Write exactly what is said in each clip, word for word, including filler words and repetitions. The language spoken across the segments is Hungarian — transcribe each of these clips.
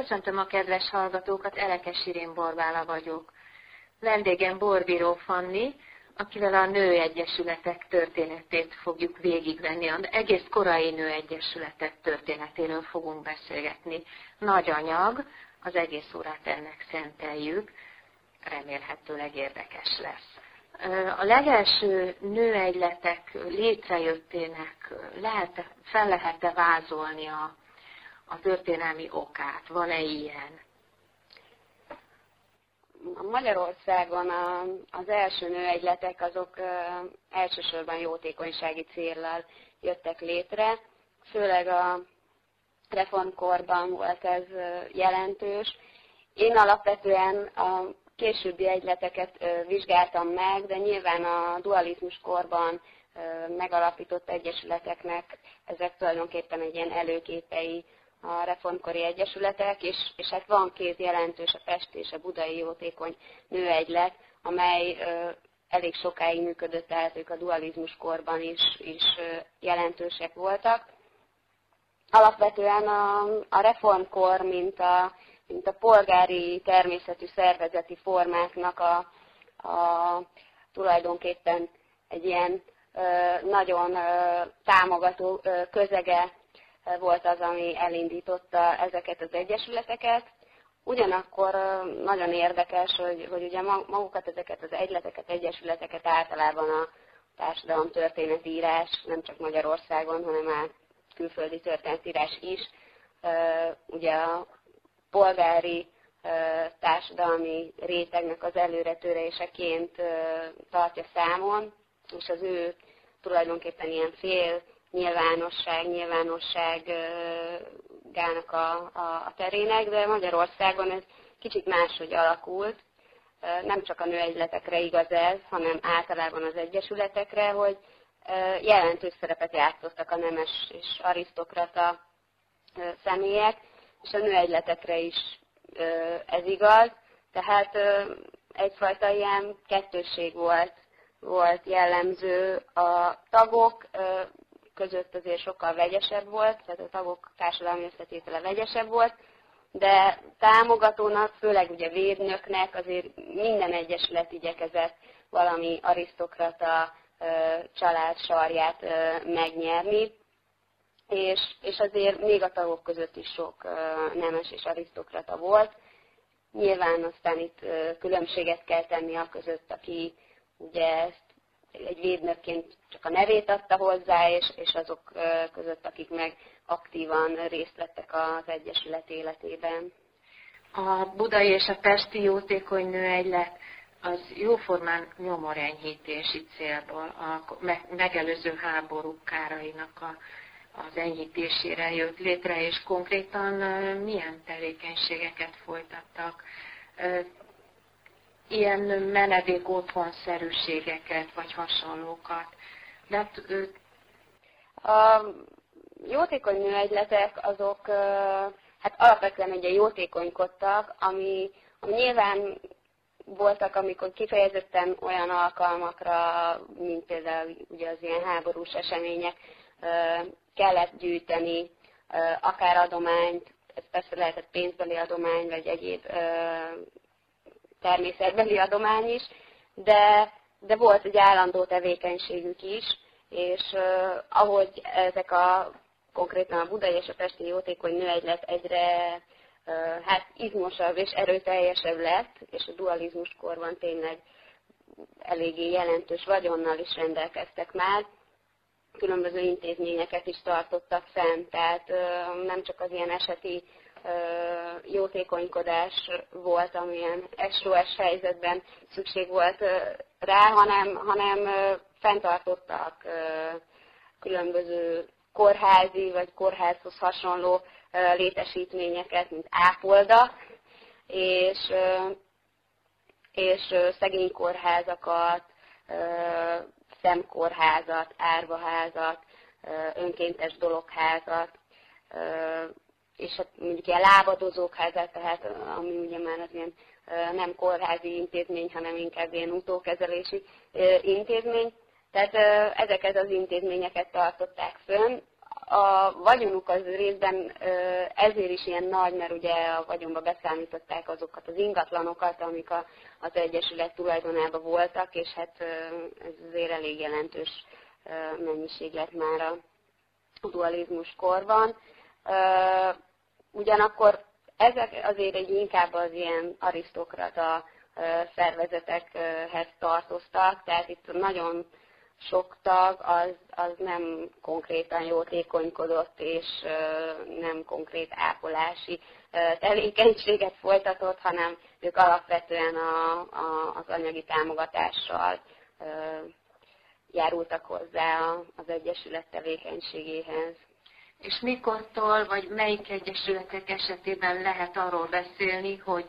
Köszöntöm a kedves hallgatókat, Elekes Irén Borbála vagyok. Vendégem Borbíró Fanni, akivel a nőegyesületek történetét fogjuk végigvenni, az egész korai nőegyesületek történetéről fogunk beszélgetni. Nagy anyag, az egész órát ennek szenteljük, remélhetőleg érdekes lesz. A legelső nőegyletek létrejöttének lehet, fel lehet-e vázolni a a történelmi okát? Van-e ilyen? Magyarországon a, az első nőegyletek azok elsősorban jótékonysági céllal jöttek létre. Főleg a reformkorban volt ez jelentős. Én alapvetően a későbbi egyleteket vizsgáltam meg, de nyilván a dualizmus korban megalapított egyesületeknek ezek tulajdonképpen egy ilyen előképei a reformkori egyesületek, és, és hát van két jelentős, a Pesti és a Budai Jótékony Nőegylet, amely ö, elég sokáig működött, tehát ők a dualizmus korban is, is ö, jelentősek voltak. Alapvetően a, a reformkor, mint a, mint a polgári természetű szervezeti formáknak a, a tulajdonképpen egy ilyen ö, nagyon ö, támogató ö, közege volt az, ami elindította ezeket az egyesületeket. Ugyanakkor nagyon érdekes, hogy, hogy ugye magukat ezeket az egyleteket, egyesületeket általában a társadalomtörténetírás, nem csak Magyarországon, hanem a külföldi történetírás is, ugye a polgári társadalmi rétegnek az előretöréseként tartja számon, és az ő tulajdonképpen ilyen fél nyilvánosság, nyilvánossággának a, a, a terének, de Magyarországon ez kicsit máshogy alakult. Nem csak a nőegyletekre igaz ez, hanem általában az egyesületekre, hogy jelentős szerepet játszottak a nemes és arisztokrata személyek, és a nőegyletekre is ez igaz. Tehát egyfajta ilyen kettősség volt, volt jellemző. A tagok között azért sokkal vegyesebb volt, tehát a tagok társadalmi összetétele vegyesebb volt, de támogatónak, főleg ugye védnöknek azért minden egyesület igyekezett valami arisztokrata család sarját megnyerni, és, és azért még a tagok között is sok nemes és arisztokrata volt. Nyilván aztán itt különbséget kell tenni a között, aki ugye ezt egy védnökként csak a nevét adta hozzá, és, és azok között, akik meg aktívan részt vettek az egyesület életében. A budai és a pesti jótékony nőegylet az jóformán nyomorenyhítési célból, a megelőző háborúk kárainak a, az enyhítésére jött létre, és konkrétan milyen tevékenységeket folytattak? Ilyen menedék otthonszerűségeket, vagy hasonlókat. De... A jótékony nőegyletek azok hát alapvetően ugye jótékonykodtak, ami, ami nyilván voltak, amikor kifejezetten olyan alkalmakra, mint például ugye az ilyen háborús események, kellett gyűjteni akár adományt, ez persze lehetett pénzbeli adomány, vagy egyéb természetbeli adomány is, de, de volt egy állandó tevékenységük is, és uh, ahogy ezek a konkrétan a budai és a pesti jótékony nőegylet egyre uh, hát izmosabb és erőteljesebb lett, és a dualizmus korban tényleg eléggé jelentős vagyonnal is rendelkeztek már, különböző intézményeket is tartottak fenn, tehát uh, nem csak az ilyen eseti jótékonykodás volt, amilyen es o es helyzetben szükség volt rá, hanem, hanem fenntartottak különböző kórházi vagy kórházhoz hasonló létesítményeket, mint ápolda, és, és szegény kórházakat, szemkórházat, árvaházat, önkéntes dologházat, és hát mondjuk ilyen lábadozók házát, tehát ami ugye már az ilyen nem kórházi intézmény, hanem inkább ilyen utókezelési intézmény. Tehát ezeket az intézményeket tartották fönn. A vagyonuk az részben ezért is ilyen nagy, mert ugye a vagyonba beszámították azokat az ingatlanokat, amik az Egyesület tulajdonában voltak, és hát ez azért elég jelentős mennyiség lett már a dualizmus korban. Ugyanakkor ezek azért egy inkább az ilyen arisztokrata szervezetekhez tartoztak, tehát itt nagyon sok tag az, az nem konkrétan jótékonykodott és nem konkrét ápolási tevékenységet folytatott, hanem ők alapvetően a, a, az anyagi támogatással járultak hozzá az Egyesület tevékenységéhez. És mikortól, vagy melyik egyesületek esetében lehet arról beszélni, hogy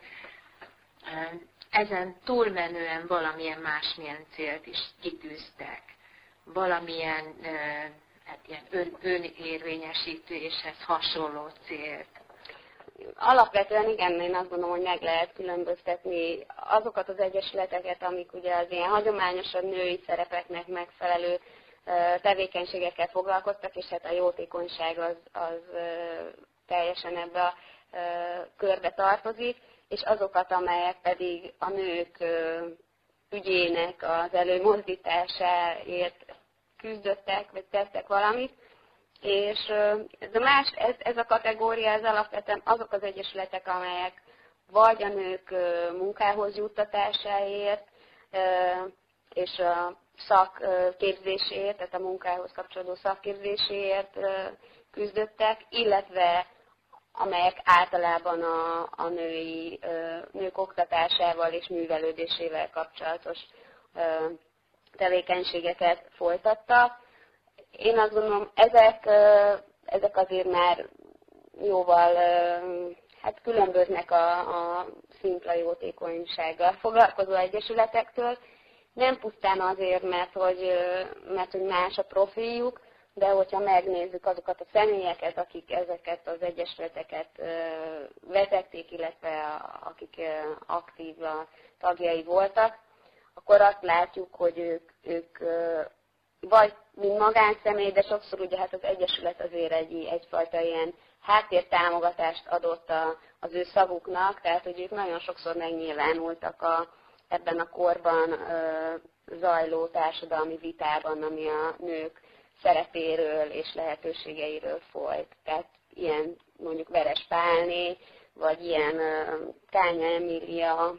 ezen túlmenően valamilyen másmilyen célt is kitűztek, valamilyen hát ilyen ön, önérvényesítéshez hasonló célt? Alapvetően igen, én azt gondolom, hogy meg lehet különböztetni azokat az egyesületeket, amik ugye az ilyen hagyományosan női szerepeknek megfelelő tevékenységekkel foglalkoztak, és hát a jótékonyság az, az teljesen ebbe a körbe tartozik, és azokat, amelyek pedig a nők ügyének az előmozdításáért küzdöttek, vagy tettek valamit. És ez a, más, ez, ez a kategória, ez alapvetően azok az egyesületek, amelyek vagy a nők munkához juttatásáért, és a szakképzésért, tehát a munkához kapcsolódó szakképzéséért küzdöttek, illetve amelyek általában a, a női, nők oktatásával és művelődésével kapcsolatos tevékenységeket folytattak. Én azt gondolom, ezek, ezek azért már jóval hát különböznek a, a szimpla jótékonysággal foglalkozó egyesületektől. Nem pusztán azért, mert hogy, mert hogy más a profiljuk, de hogyha megnézzük azokat a személyeket, akik ezeket az egyesületeket vezették, illetve akik aktív tagjai voltak, akkor azt látjuk, hogy ők, ők vagy mint magánszemély, de sokszor ugye hát az egyesület azért egy, egyfajta ilyen háttértámogatást adott az ő szavuknak, tehát hogy ők nagyon sokszor megnyilvánultak a ebben a korban zajló társadalmi vitában, ami a nők szerepéről és lehetőségeiről folyt. Tehát ilyen mondjuk Veres Pálné, vagy ilyen Kánya Emília,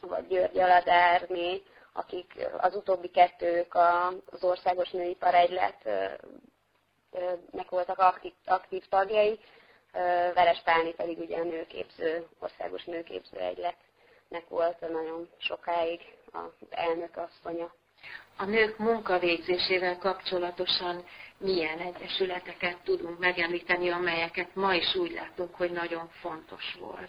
vagy György Aladárné, akik az utóbbi kettők az Országos Nőiparegyletnek voltak aktív, aktív tagjai, Veres Pálné pedig ugye a nőképző, Országos Nőképző Egylet nek volt nagyon sokáig az elnök asszonya. A nők munkavégzésével kapcsolatosan milyen egyesületeket tudunk megemlíteni, amelyeket ma is úgy látunk, hogy nagyon fontos volt?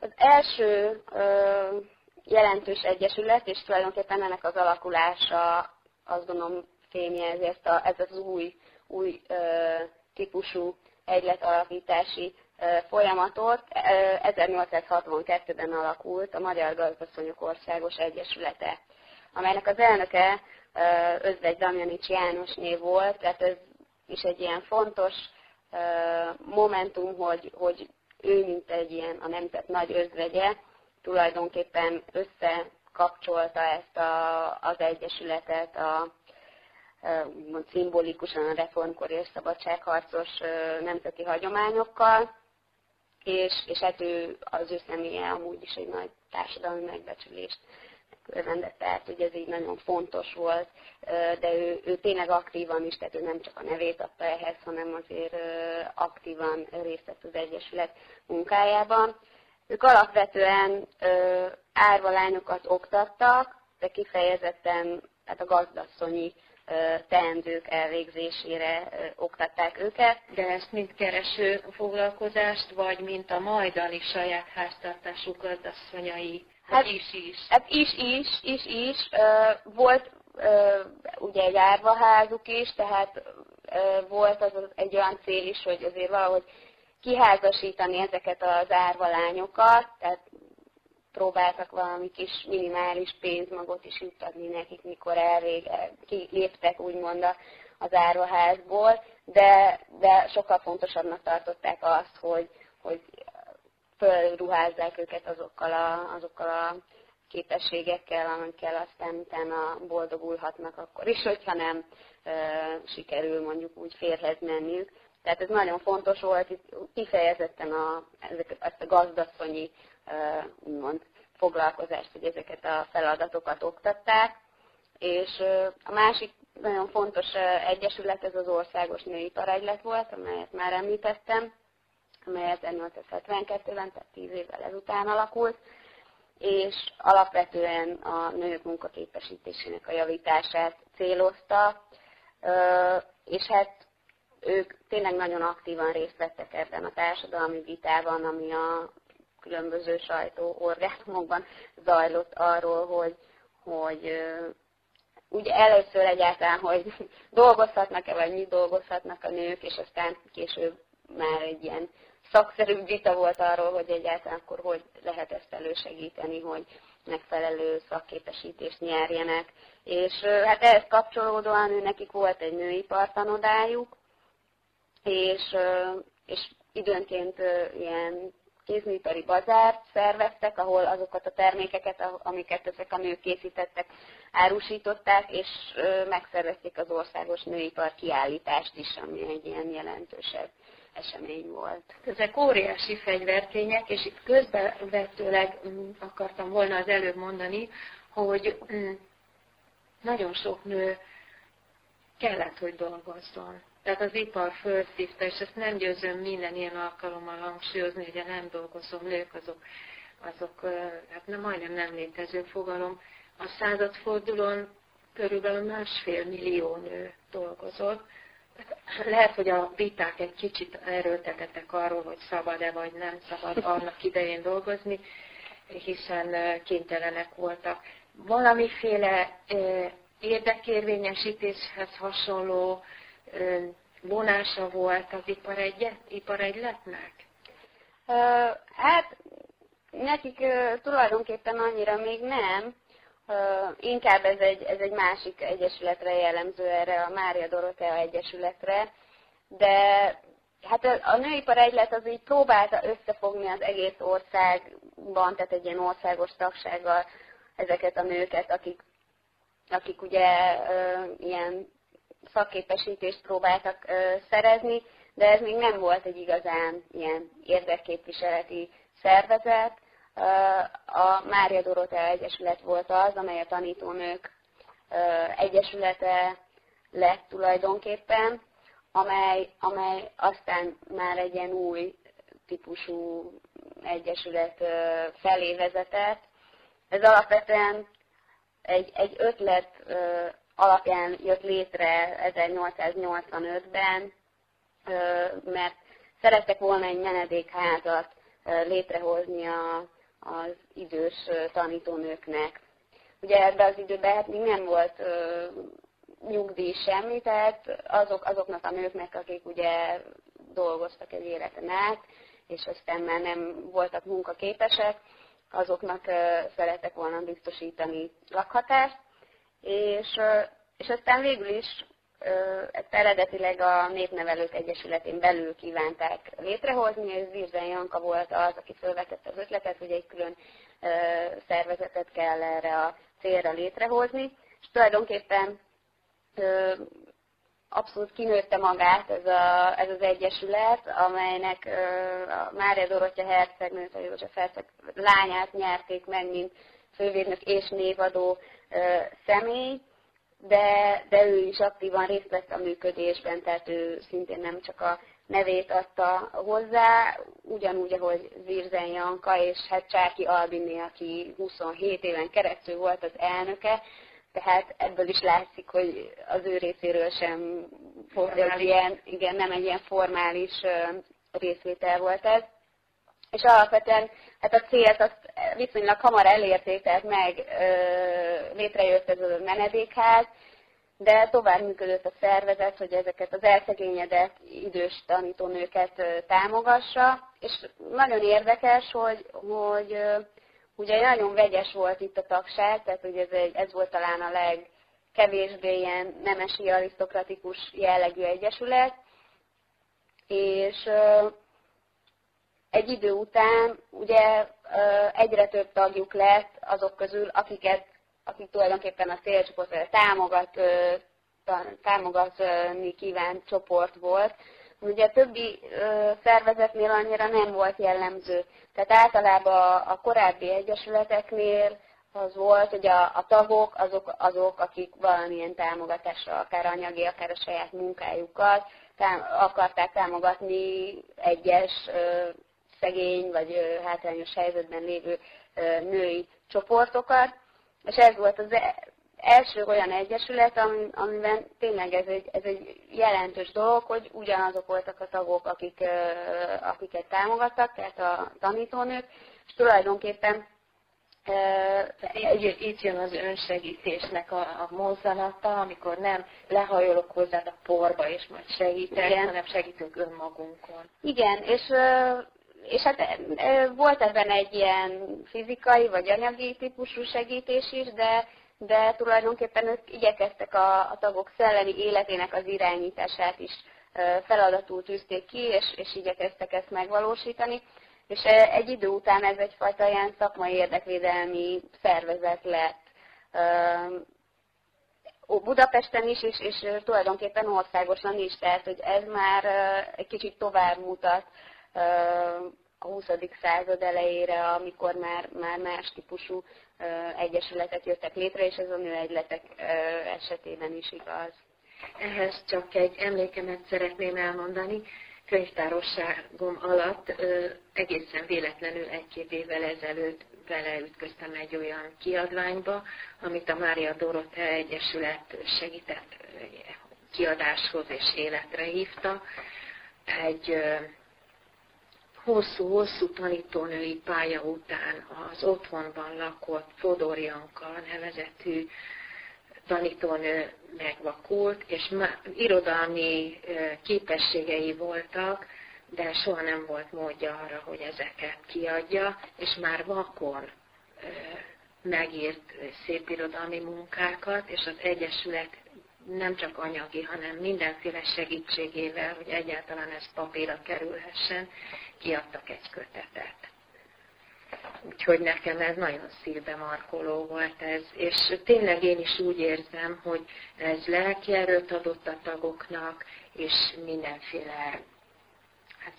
Az első ö, jelentős egyesület, és tulajdonképpen ennek az alakulása, azt gondolom fémjelzi ezt a, ez az új, új ö, típusú egyletalakítási folyamatot, ezernyolcszázhatvankettőben alakult a Magyar Gazdasszonyok Országos Egyesülete, amelynek az elnöke Özvegy Damjanics Jánosné volt, tehát ez is egy ilyen fontos momentum, hogy, hogy ő, mint egy ilyen a nemzet nagy özvegye, tulajdonképpen összekapcsolta ezt a, az egyesületet a úgymond szimbolikusan a reformkori és szabadságharcos nemzeti hagyományokkal, és, és hát ő, az ő személye amúgy is egy nagy társadalmi megbecsülést örvendett, tehát hogy ez így nagyon fontos volt, de ő, ő tényleg aktívan is, tehát ő nem csak a nevét adta ehhez, hanem azért aktívan részt vett az Egyesület munkájában. Ők alapvetően árvalányokat oktattak, de kifejezetten tehát a gazdasszonyi teendők elvégzésére oktatták őket. De ezt mind kereső foglalkozást, vagy mint a majdani saját háztartású gazdasszonyai? Hát is-is. Hát is-is. Volt ugye egy árvaházuk is, tehát volt az egy olyan cél is, hogy azért valahogy kiházasítani ezeket az árvalányokat, tehát próbáltak valami kis minimális pénzmagot is juttatni nekik, mikor elvége, kiléptek úgymond az árvaházból, de, de sokkal fontosabbnak tartották azt, hogy, hogy fölruházzák őket azokkal a, azokkal a képességekkel, amikkel aztán utána boldogulhatnak akkor is, hogyha nem e, sikerül mondjuk úgy férhez menniük. Tehát ez nagyon fontos volt, itt kifejezetten a, ezt a gazdasszonyi úgymond foglalkozást, hogy ezeket a feladatokat oktatták. És a másik nagyon fontos egyesület, ez az Országos Nőiparegylet volt, amelyet már említettem, amely ezernyolcszázhetvenkettőben, tehát tíz évvel ezután alakult, és alapvetően a nők munkaképesítésének a javítását célozta, és hát ők tényleg nagyon aktívan részt vettek ebben a társadalmi vitában, ami a különböző sajtóorgánumokban zajlott arról, hogy, hogy ugye először egyáltalán, hogy dolgozhatnak-e, vagy mit dolgozhatnak a nők, és aztán később már egy ilyen szakszerű vita volt arról, hogy egyáltalán akkor hogy lehet ezt elősegíteni, hogy megfelelő szakképesítést nyerjenek. És hát ehhez kapcsolódóan ő nekik volt egy nőipartanodájuk, és, és időnként ilyen kézműipari bazárt szerveztek, ahol azokat a termékeket, amiket ezek a nők készítettek, árusították, és megszervezték az Országos Nőipar kiállítást is, ami egy ilyen jelentősebb esemény volt. Ezek óriási fegyvertények, és itt közbevetőleg akartam volna az előbb mondani, hogy nagyon sok nő kellett, hogy dolgozzon. Tehát az ipar fölszívta, és ezt nem győzöm minden ilyen alkalommal hangsúlyozni, hogy a nem dolgozó nők azok, azok hát nem, majdnem nem létező fogalom. A századfordulón körülbelül másfél millió nő dolgozott. Lehet, hogy a viták egy kicsit erőltetettek arról, hogy szabad-e vagy nem szabad annak idején dolgozni, hiszen kénytelenek voltak. Valamiféle érdekérvényesítéshez hasonló vonása volt az iparegye, iparegyletnek? Hát nekik tulajdonképpen annyira még nem. Inkább ez egy, ez egy másik egyesületre jellemző, erre a Mária Dorottya Egyesületre. De hát a nőiparegylet az így próbálta összefogni az egész országban, tehát egy ilyen országos tagsággal ezeket a nőket, akik, akik ugye ilyen szakképesítést próbáltak szerezni, de ez még nem volt egy igazán ilyen érdekképviseleti szervezet. A Mária Dorottya Egyesület volt az, amely a tanítónők egyesülete lett tulajdonképpen, amely, amely aztán már egy ilyen új típusú egyesület felé vezetett. Ez alapvetően egy, egy ötlet alapján jött létre ezernyolcszáznyolcvanötben, mert szerettek volna egy menedékházat létrehozni az idős tanítónőknek. Ugye ebben az időben hát még nem volt nyugdíj semmi, tehát azok, azoknak a nőknek, akik ugye dolgoztak egy életen át, és aztán már nem voltak munkaképesek, azoknak szerettek volna biztosítani lakhatást. És, és aztán végül is ezt eredetileg a Népnevelők Egyesületén belül kívánták létrehozni, és Zirzen Janka volt az, aki felvetette az ötletet, hogy egy külön szervezetet kell erre a célra létrehozni, és tulajdonképpen abszolút kinőtte magát ez, a, ez az egyesület, amelynek a Mária Dorottya Hercegnőt, a Józsa Herceg lányát nyerték meg, mint fővédnök és névadó személy, de, de ő is aktívan részt vett a működésben, tehát ő szintén nem csak a nevét adta hozzá, ugyanúgy, ahogy Zirzen Janka és hát Csáki Albin, aki huszonhét éven keresztül volt az elnöke, Tehát ebből is látszik, hogy az ő részéről sem ilyen, igen, nem egy ilyen formális részvétel volt ez. És alapvetően hát a célt azt viszonylag hamar elérték, tehát meg létrejött ez a menedékház, de tovább működött a szervezet, hogy ezeket az elszegényedett idős tanítónőket támogassa. És nagyon érdekes, hogy, hogy ugye nagyon vegyes volt itt a tagság, tehát ugye ez, egy, ez volt talán a legkevésbé ilyen nemesi arisztokratikus jellegű egyesület, és egy idő után ugye egyre több tagjuk lett azok közül, akiket, akik tulajdonképpen a célcsoportra támogat, támogatni kívánt csoport volt. Ugye a többi szervezetnél annyira nem volt jellemző. Tehát általában a korábbi egyesületeknél az volt, hogy a, a tagok azok, azok, akik valamilyen támogatásra, akár anyagi, akár a saját munkájukat tám, akarták támogatni egyes szegény vagy hátrányos helyzetben lévő női csoportokat. És ez volt az első olyan egyesület, amiben tényleg ez egy, ez egy jelentős dolog, hogy ugyanazok voltak a tagok, akik, akiket támogattak, tehát a tanítónők, és tulajdonképpen Itt, itt jön az önsegítésnek a, a mozzanata, amikor nem lehajolok hozzá a porba, és majd segítek, igen, hanem segítünk önmagunkon. Igen, és, és hát volt ebben egy ilyen fizikai vagy anyagi típusú segítés is, de, de tulajdonképpen ők igyekeztek a, a tagok szellemi életének az irányítását is feladatul tűzték ki, és, és igyekeztek ezt megvalósítani. És egy idő után ez egyfajta ilyen szakmai érdekvédelmi szervezet lett Budapesten is, és, és tulajdonképpen országosan is, tehát hogy ez már egy kicsit tovább mutat a huszadik század elejére, amikor már, már más típusú egyesületek jöttek létre, és ez a nőegyletek esetében is igaz. Ehhez csak egy emlékemet szeretném elmondani. Könyvtárosságom alatt ö, egészen véletlenül egy-két évvel ezelőtt beleütköztem egy olyan kiadványba, amit a Mária Dorottya Egyesület segített ö, kiadáshoz és életre hívta. Egy hosszú-hosszú tanítónői pálya után az otthonban lakott Fodor Janka nevezetű tanítónő megvakult, és irodalmi képességei voltak, de soha nem volt módja arra, hogy ezeket kiadja, és már vakon megírt szép irodalmi munkákat, és az Egyesület nem csak anyagi, hanem mindenféle segítségével, hogy egyáltalán ez papírra kerülhessen, kiadtak egy kötetet. Úgyhogy nekem ez nagyon szívbe markoló volt ez, és tényleg én is úgy érzem, hogy ez lelki erőt adott a tagoknak, és mindenféle hát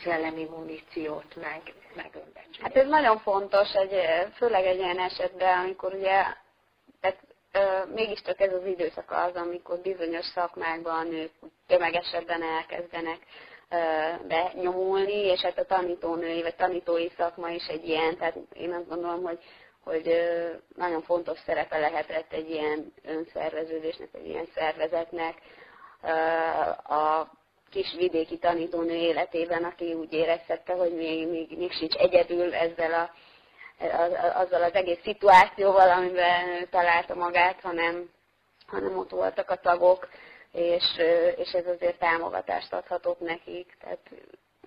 szellemi muníciót meg, meg önbecsülést. Hát ez nagyon fontos, egy, főleg egy ilyen esetben, amikor ugye, tehát, e, mégiscsak ez az időszak az, amikor bizonyos szakmákban ők tömegesebben elkezdenek benyomulni, és hát a tanítónői vagy tanítói szakma is egy ilyen, tehát én azt gondolom, hogy, hogy nagyon fontos szerepe lehetett egy ilyen önszerveződésnek, egy ilyen szervezetnek a kis vidéki tanítónő életében, aki úgy érezhette, hogy még, még, még sincs egyedül ezzel a, azzal az egész szituációval, amiben találta magát, hanem, hanem ott voltak a tagok, És, és ez azért támogatást adhatott nekik. Tehát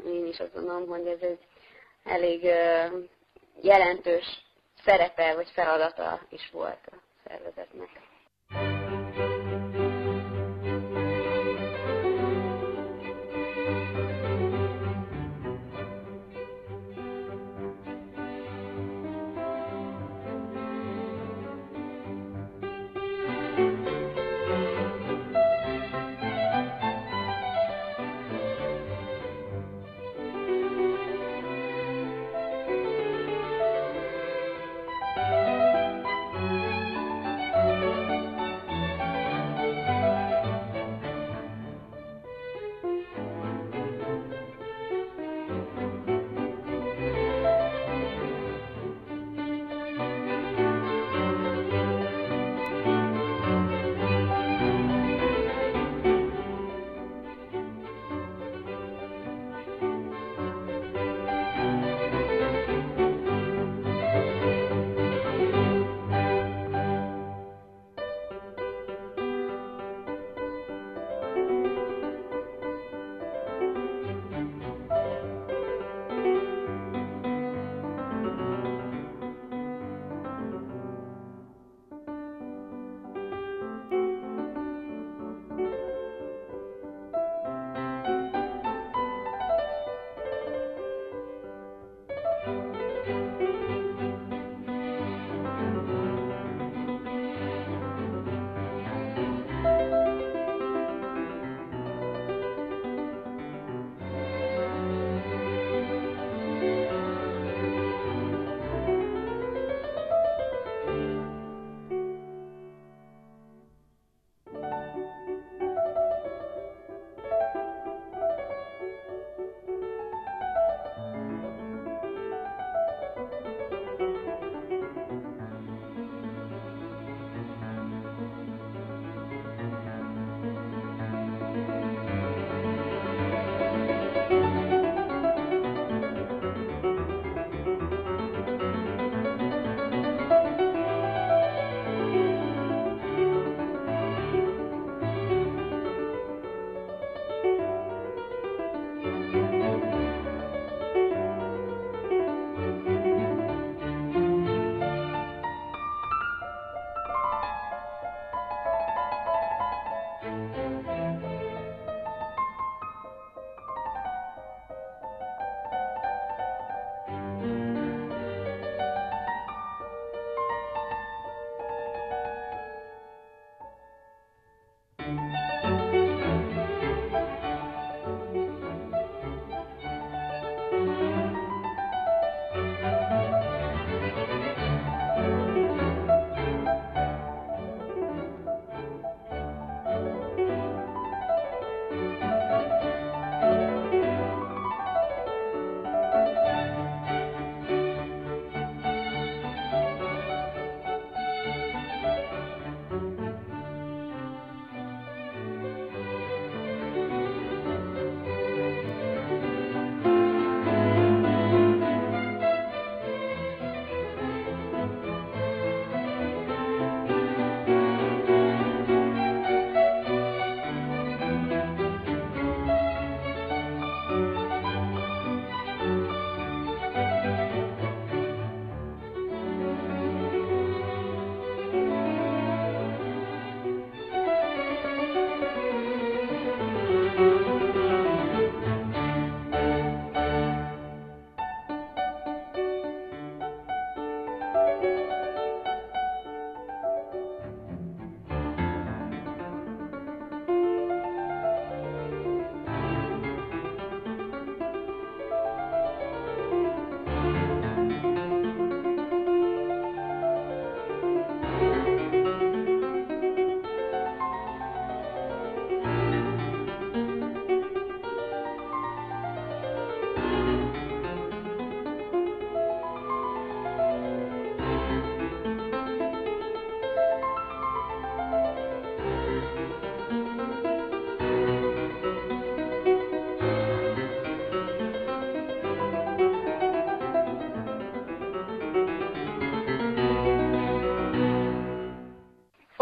én is azt gondolom, hogy ez egy elég jelentős szerepe vagy feladata is volt a szervezetnek. Thank you.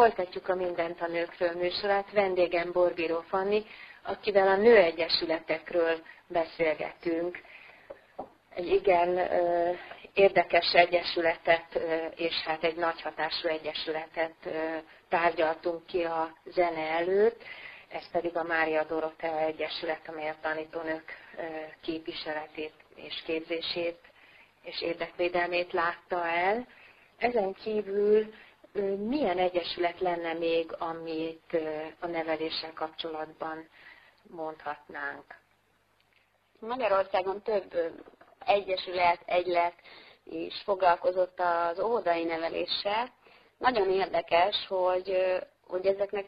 Folytatjuk a Mindent a nőkről műsorát. Vendégem Borbíró Fanni, akivel a nőegyesületekről beszélgetünk. Egy igen érdekes egyesületet és hát egy nagy hatású egyesületet tárgyaltunk ki a zene előtt. Ez pedig a Mária Dorottya Egyesület, amely a tanítónők képviseletét és képzését és érdekvédelmét látta el. Ezen kívül milyen egyesület lenne még, amit a neveléssel kapcsolatban mondhatnánk? Magyarországon több egyesület, egylet is foglalkozott az óvodai neveléssel. Nagyon érdekes, hogy, hogy ezeknek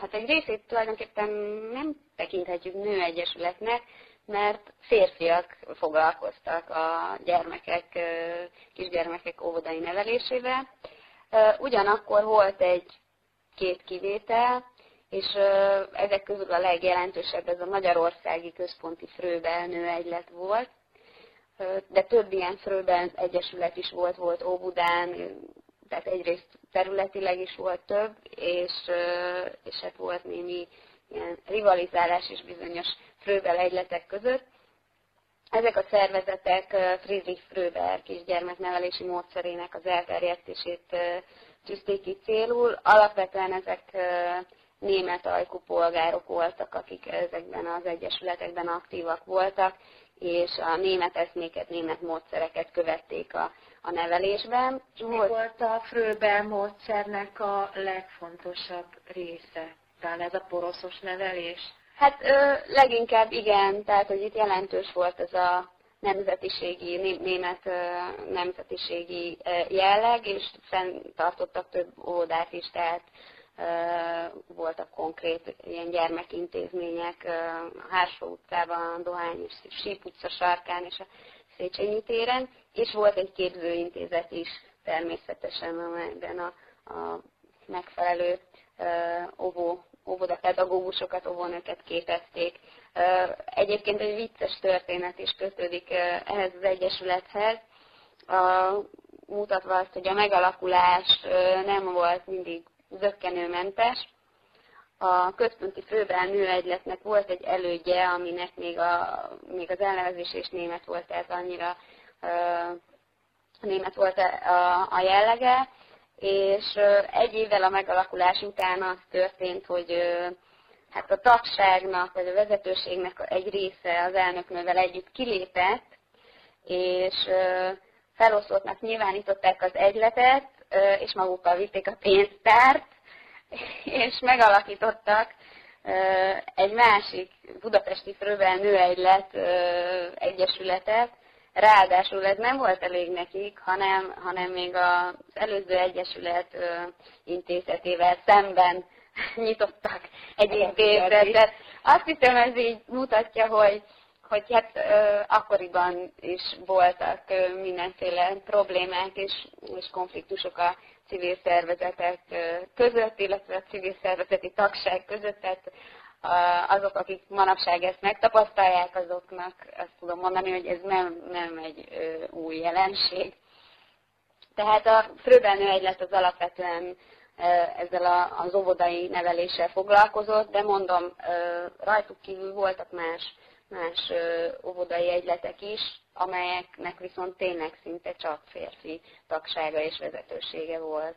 hát egy részét tulajdonképpen nem tekinthetjük nőegyesületnek, mert férfiak foglalkoztak a gyermekek, kisgyermekek óvodai nevelésével. Ugyanakkor volt egy-két kivétel, és ezek közül a legjelentősebb ez a Magyarországi Központi Fröbelnő Egylet volt, de több ilyen Fröbel egyesület is volt, volt Óbudán, tehát egyrészt területileg is volt több, és, és hát volt némi ilyen rivalizálás is bizonyos Fröbel egyletek között. Ezek a szervezetek Friedrich Fröbel kisgyermeknevelési módszerének az elterjesztését tűzték ki célul. Alapvetően ezek német ajkú polgárok voltak, akik ezekben az egyesületekben aktívak voltak, és a német eszméket, német módszereket követték a, a nevelésben. Mi volt a Fröbel módszernek a legfontosabb része? Tehát ez a poroszos nevelés? Hát ö, leginkább igen, tehát hogy itt jelentős volt ez a nemzetiségi, né, német ö, nemzetiségi ö, jelleg, és fenntartottak több óvodát is, tehát ö, voltak konkrét ilyen gyermekintézmények a Hársó utcában, a Dohány és Síp utca sarkán és a Széchenyi téren, és volt egy képzőintézet is természetesen, amelyben a, a megfelelő óvó, óvodapedagógusokat, óvónőket képezték. Egyébként egy vicces történet is kötődik ehhez az egyesülethez, mutatva azt, hogy a megalakulás nem volt mindig zökkenőmentes. A Központi Fröbel Nőegyletnek volt egy elődje, aminek még, a, még az elnevezés is német volt, tehát annyira német volt a jellege. És egy évvel a megalakulás után az történt, hogy hát a tagságnak, vagy a vezetőségnek egy része az elnöknővel együtt kilépett, és feloszlottnak nyilvánították az egyletet, és magukkal vitték a pénztárt, és megalakítottak egy másik budapesti Fröbel Nőegylet egyesületet. Ráadásul ez nem volt elég nekik, hanem, hanem még az előző egyesület intézetével szemben nyitottak egy intézetet. Azt hiszem, ez így mutatja, hogy, hogy hát akkoriban is voltak mindenféle problémák és, és konfliktusok a civil szervezetek között, illetve a civil szervezeti tagság között. Tehát azok, akik manapság ezt megtapasztalják, azoknak azt tudom mondani, hogy ez nem, nem egy új jelenség. Tehát a Fröbel Nőegylet az alapvetően ezzel az óvodai neveléssel foglalkozott, de mondom, rajtuk kívül voltak más, más óvodai egyletek is, amelyeknek viszont tényleg szinte csak férfi tagsága és vezetősége volt.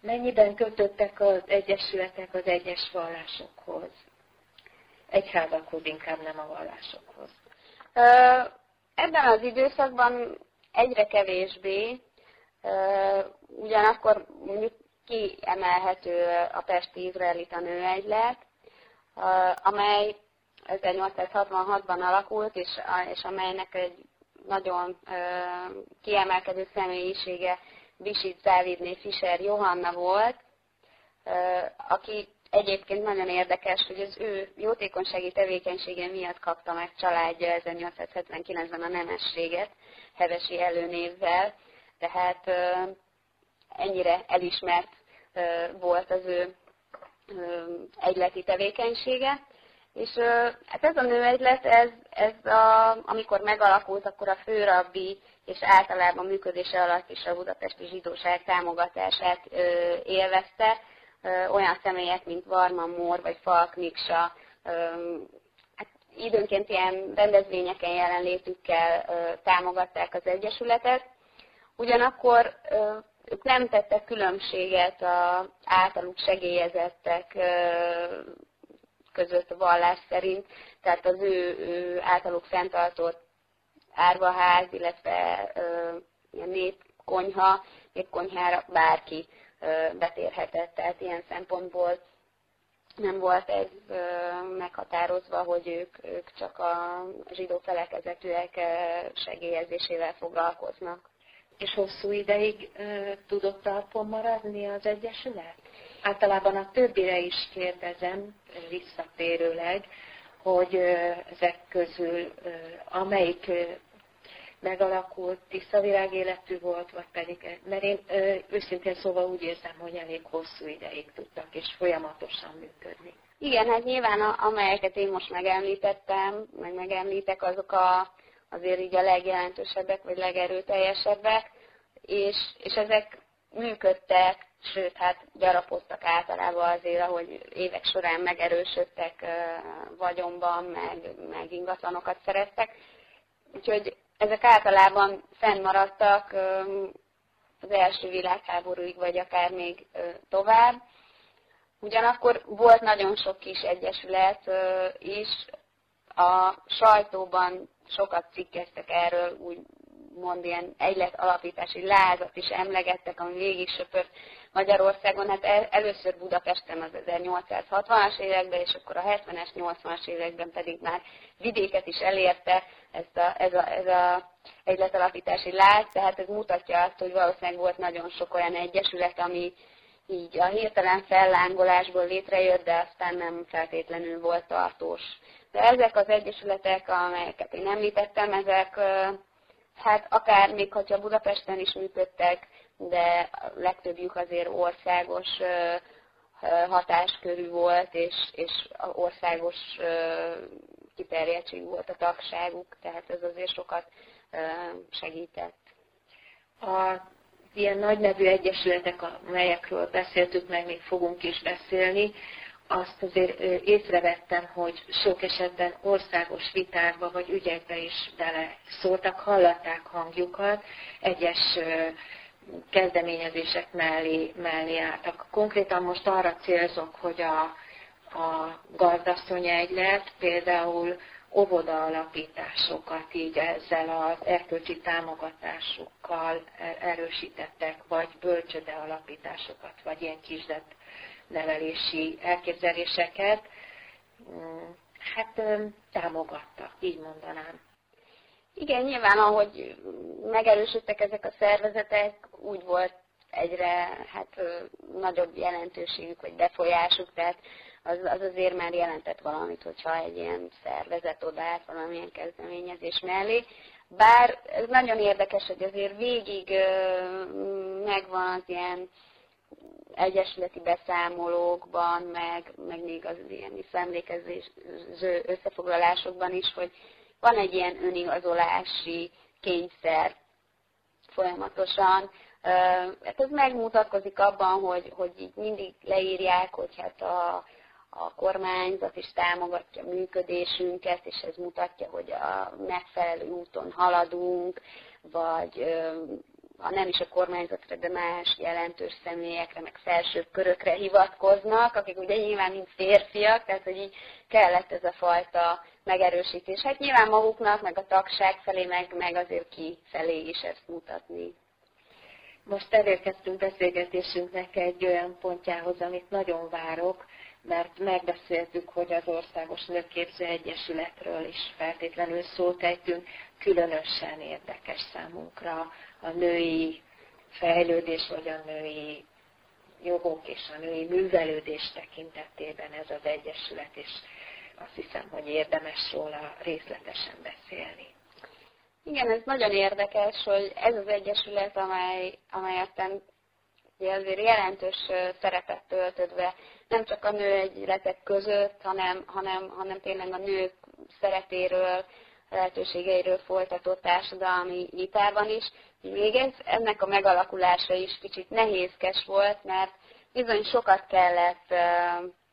Mennyiben kötöttek az egyesületek az egyes vallásokhoz? Egyházakhoz, inkább nem a vallásokhoz. Ebben az időszakban egyre kevésbé, ugyanakkor mondjuk kiemelhető a Pesti Izraelita Nőegylet, amely ezernyolcszázhatvanhatban alakult, és amelynek egy nagyon kiemelkedő személyisége Bischitz Dávid Fischer Johanna volt, aki egyébként nagyon érdekes, hogy az ő jótékonysági tevékenysége miatt kapta meg családja ezernyolcszázhetvenkilencben a nemességet, Hevesi előnévvel, tehát ennyire elismert volt az ő egyleti tevékenysége, És hát ez a nőegylet, ez, ez a, amikor megalakult, akkor a főrabbi és általában működése alatt is a budapesti zsidóság támogatását élvezte. Olyan személyek, mint Varma Mor vagy Falk Miksa, hát időnként ilyen rendezvényeken jelenlétükkel támogatták az Egyesületet. Ugyanakkor ők nem tettek különbséget az általuk segélyezettek között a vallás szerint, tehát az ő, ő általuk fenntartott árvaház, illetve ö, ilyen népkonyha, népkonyhára bárki ö, betérhetett. Tehát ilyen szempontból nem volt ez ö, meghatározva, hogy ők, ők csak a zsidó felekezetűek segélyezésével foglalkoznak. És hosszú ideig ö, tudott talpon maradni az Egyesület? Általában a többire is kérdezem visszatérőleg, hogy ezek közül amelyik megalakult, tiszta világéletű volt, vagy pedig, mert én őszintén szóval úgy érzem, hogy elég hosszú ideig tudtak és folyamatosan működni. Igen, hát nyilván amelyeket én most megemlítettem, meg megemlítek, azok a, azért így a legjelentősebbek, vagy legerőteljesebbek, és, és ezek működtek, sőt, hát gyarapodtak általában azért, ahogy évek során megerősödtek vagyonban, meg, meg ingatlanokat szereztek. Úgyhogy ezek általában fennmaradtak az első világháborúig, vagy akár még tovább. Ugyanakkor volt nagyon sok kis egyesület is, a sajtóban sokat cikkeztek erről, úgy mond, ilyen egylet alapítási lázat is emlegettek, ami végig söpört Magyarországon. Hát először Budapesten az ezernyolcszázhatvanas években, és akkor a hetvenes, nyolcvanas években pedig már vidéket is elérte ezt a, ez, a, ez a egylet alapítási láz. Tehát ez mutatja azt, hogy valószínűleg volt nagyon sok olyan egyesület, ami így a hirtelen fellángolásból létrejött, de aztán nem feltétlenül volt tartós. De ezek az egyesületek, amelyeket én említettem, ezek... Hát akár még, hogyha Budapesten is működtek, de a legtöbbjük azért országos hatáskörű volt, és, és országos kiterjedtségű volt a tagságuk, tehát ez azért sokat segített. A ilyen nagynevű egyesületek, amelyekről beszéltük, meg még fogunk is beszélni, azt azért észrevettem, hogy sok esetben országos vitákba vagy ügyekbe is bele szóltak, hallatták hangjukat, egyes kezdeményezések mellé, mellé álltak. Konkrétan most arra célzok, hogy a, a gazdasszonyegylet például óvoda alapításokat így ezzel az erkölcsi támogatásukkal erősítettek, vagy bölcsöde alapításokat, vagy ilyen kisdet nevelési elképzeléseket, hát támogatta, így mondanám. Igen, nyilván ahogy megerősödtek ezek a szervezetek, úgy volt egyre hát, nagyobb jelentőségük vagy befolyásuk, tehát az, az azért már jelentett valamit, hogyha egy ilyen szervezet odaállt valamilyen kezdeményezés mellé. Bár ez nagyon érdekes, hogy azért végig megvan az ilyen egyesületi beszámolókban, meg, meg még az ilyen visszaemlékező összefoglalásokban is, hogy van egy ilyen önigazolási kényszer folyamatosan. Ez megmutatkozik abban, hogy, hogy így mindig leírják, hogy hát a, a kormányzat is támogatja a működésünket, és ez mutatja, hogy a megfelelő úton haladunk, vagy... ha nem is a kormányzatra, de más jelentős személyekre, meg felső körökre hivatkoznak, akik ugye nyilván mind férfiak, tehát hogy így kellett ez a fajta megerősítés. Hát nyilván maguknak, meg a tagság felé, meg, meg azért ki felé is ezt mutatni. Most elérkeztünk beszélgetésünknek egy olyan pontjához, amit nagyon várok, mert megbeszéltük, hogy az Országos Nőképző Egyesületről is feltétlenül szót ejtünk. Különösen érdekes számunkra a női fejlődés, vagy a női jogok és a női művelődés tekintetében ez az egyesület, és azt hiszem, hogy érdemes róla részletesen beszélni. Igen, ez nagyon érdekes, hogy ez az egyesület, amely, amely aztán ugye azért jelentős szerepet töltött be, nem csak a nőegyletek között, hanem, hanem, hanem tényleg a nők szerepéről, lehetőségeiről folytatott társadalmi vitában is. Még ez, ennek a megalakulása is kicsit nehézkes volt, mert bizony sokat kellett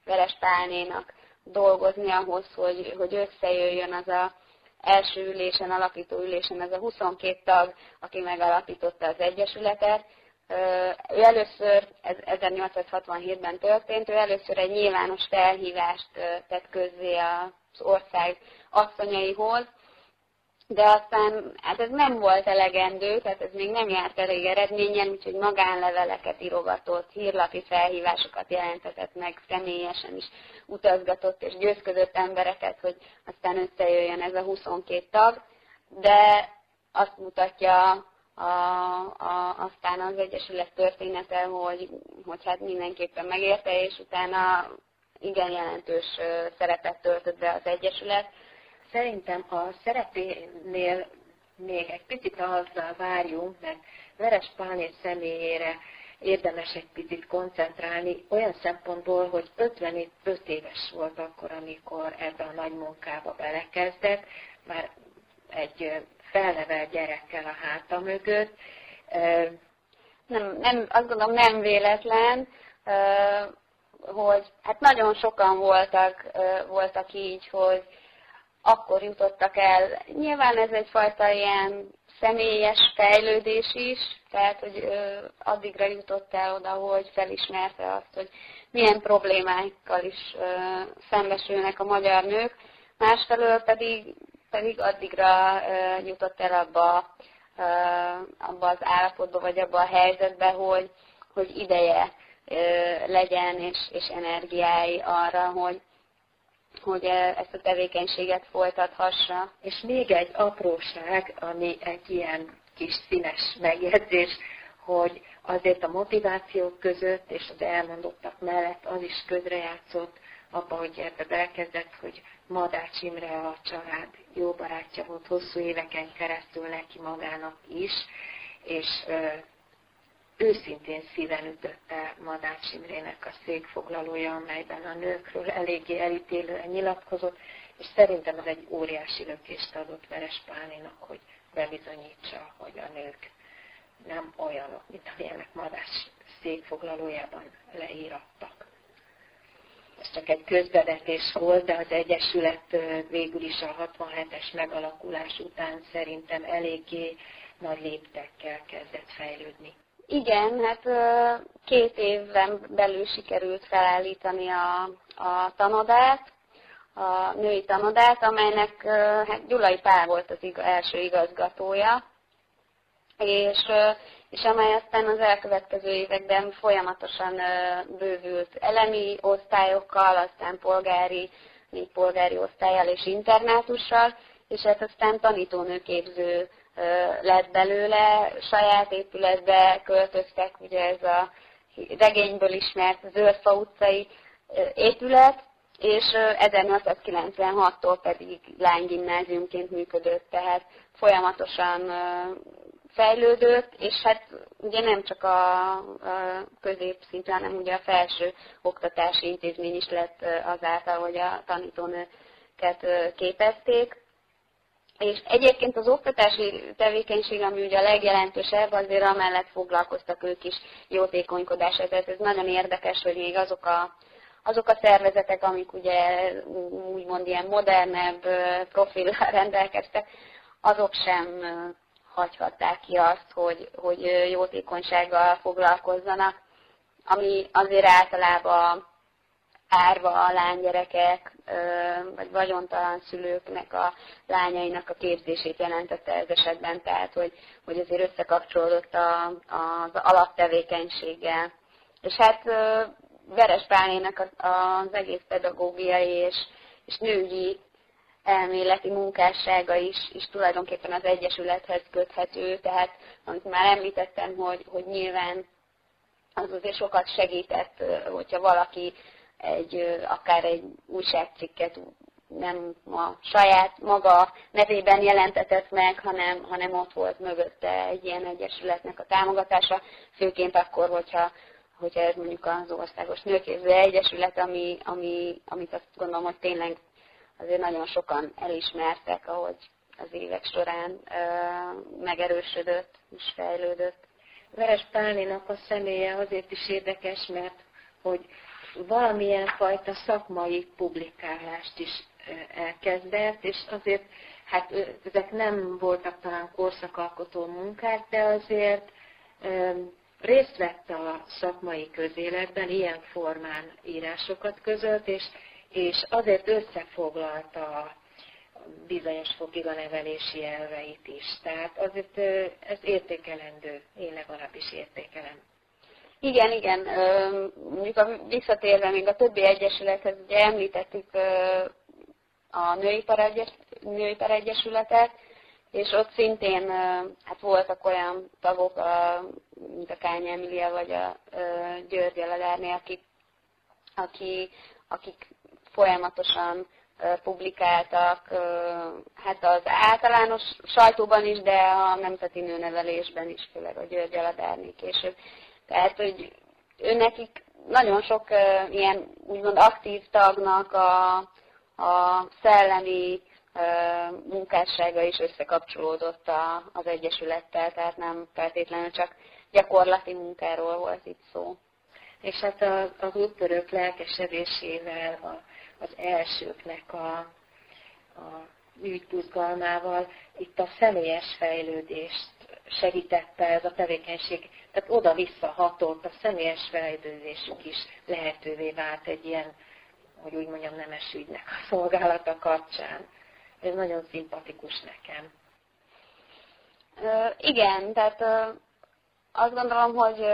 Veres Pálnénak dolgozni ahhoz, hogy, hogy összejöjjön az a első ülésen, alapító ülésen az a huszonkét tag, aki megalapította az Egyesületet. Ő először, ez ezernyolcszázhatvanhétben történt, ő először egy nyilvános felhívást tett közzé az ország asszonyaihoz, de aztán hát ez nem volt elegendő, tehát ez még nem járt elég eredményen, úgyhogy magánleveleket írogatott, hírlapi felhívásokat jelentetett meg, személyesen is utazgatott és győzködött embereket, hogy aztán összejöjjön ez a huszonkét tag, de azt mutatja A, a, aztán az Egyesület története, hogy, hogy hát mindenképpen megérte, és utána igen jelentős szerepet töltött be az Egyesület. Szerintem a szerepénél még egy picit azzal várjunk, mert Veres Pálné személyére érdemes egy picit koncentrálni, olyan szempontból, hogy ötvenöt éves volt akkor, amikor ebbe a nagy munkába belekezdett, már egy felnevelt gyerekkel a háta mögött. Nem, nem, azt gondolom nem véletlen, hogy hát nagyon sokan voltak, voltak így, hogy akkor jutottak el. Nyilván ez egyfajta ilyen személyes fejlődés is, tehát hogy addigra jutott el oda, hogy felismerte azt, hogy milyen problémákkal is szembesülnek a magyar nők. Másfelől pedig pedig addigra jutott el abba, abba az állapotba, vagy abba a helyzetbe, hogy, hogy ideje legyen és, és energiái arra, hogy, hogy ezt a tevékenységet folytathassa. És még egy apróság, ami egy ilyen kis színes megjegyzés, hogy azért a motivációk között és az elmondottak mellett az is közrejátszott abban, hogy ebbe belekezdett, hogy Madách Imre a család jó barátja volt hosszú éveken keresztül neki magának is, és ö, őszintén szíven ütötte Madách Imrének a székfoglalója, amelyben a nőkről eléggé elítélően nyilatkozott, és szerintem ez egy óriási lökést adott Veres Pálnénak, hogy bebizonyítsa, hogy a nők nem olyanok, mint amilyenek Madách székfoglalójában leírattak. Ez csak egy közbevetés volt, de az Egyesület végül is a hatvanhetes megalakulás után szerintem eléggé nagy léptekkel kezdett fejlődni. Igen, hát két évben belül sikerült felállítani a, a tanodát, a női tanodát, amelynek hát Gyulai Pál volt az első igazgatója, és, és amely aztán az elkövetkező években folyamatosan bővült elemi osztályokkal, aztán polgári, négy polgári osztályjal és internátussal, és hát aztán tanítónőképző lett belőle, saját épületbe költöztek, ugye ez a regényből ismert Zöldfa utcai épület, és ezernyolcszázkilencvenhattól pedig lánygimnáziumként működött, tehát folyamatosan fejlődött, és hát ugye nem csak a, a középszint, hanem ugye a felső oktatási intézmény is lett azáltal, hogy a tanítónőket képezték. És egyébként az oktatási tevékenység, ami ugye a legjelentősebb, azért amellett foglalkoztak ők is jótékonykodással. Tehát ez nagyon érdekes, hogy még azok a Azok a szervezetek, amik ugye úgymond ilyen modernebb profillal rendelkeztek, azok sem hagyhatták ki azt, hogy, hogy jótékonysággal foglalkozzanak, ami azért általában árva a lánygyerekek, vagy vagyontalan szülőknek a lányainak a képzését jelentette ez esetben, tehát hogy, hogy azért összekapcsolódott a, az alaptevékenységgel. És hát Veres Pálnének az egész pedagógiai és, és női elméleti munkássága is, is tulajdonképpen az Egyesülethez köthető, tehát amit már említettem, hogy, hogy nyilván az azért sokat segített, hogyha valaki egy, akár egy újságcikket nem a saját maga nevében jelentetett meg, hanem, hanem ott volt mögötte egy ilyen egyesületnek a támogatása, főként akkor, hogyha, hogyha ez mondjuk az Országos Nőképző Egyesület, ami, ami, amit azt gondolom, hogy tényleg azért nagyon sokan elismertek, ahogy az évek során megerősödött és fejlődött. Veres Pálinak a személye azért is érdekes, mert hogy valamilyen fajta szakmai publikálást is elkezdett, és azért, hát ezek nem voltak talán korszakalkotó munkák, de azért részt vett a szakmai közéletben, ilyen formán írásokat közölt, és, és azért összefoglalta bizonyos fokig a nevelési elveit is. Tehát azért ez értékelendő, én legalábbis értékelem. Igen, igen. Mondjuk visszatérve még a többi egyesülethez, ugye említettük a Nőiparegyesületet, és ott szintén hát voltak olyan tagok, mint a Kánya Emília vagy a György Aladárné, akik, akik folyamatosan publikáltak, hát az általános sajtóban is, de a nemzeti nőnevelésben is, főleg a György Aladárné később. Tehát, hogy őnekik nagyon sok uh, ilyen úgymond aktív tagnak a, a szellemi uh, munkássága is összekapcsolódott a, az Egyesülettel, tehát nem feltétlenül csak gyakorlati munkáról volt itt szó. És hát az, az úttörők lelkesedésével, a, az elsőknek a, a ügykuzgalmával itt a személyes fejlődést segítette ez a tevékenység, tehát oda-vissza hatolt, a személyes fejlődésük is lehetővé vált egy ilyen, hogy úgy mondjam, nemes ügynek a szolgálata kapcsán. Ez nagyon szimpatikus nekem. Igen, tehát azt gondolom, hogy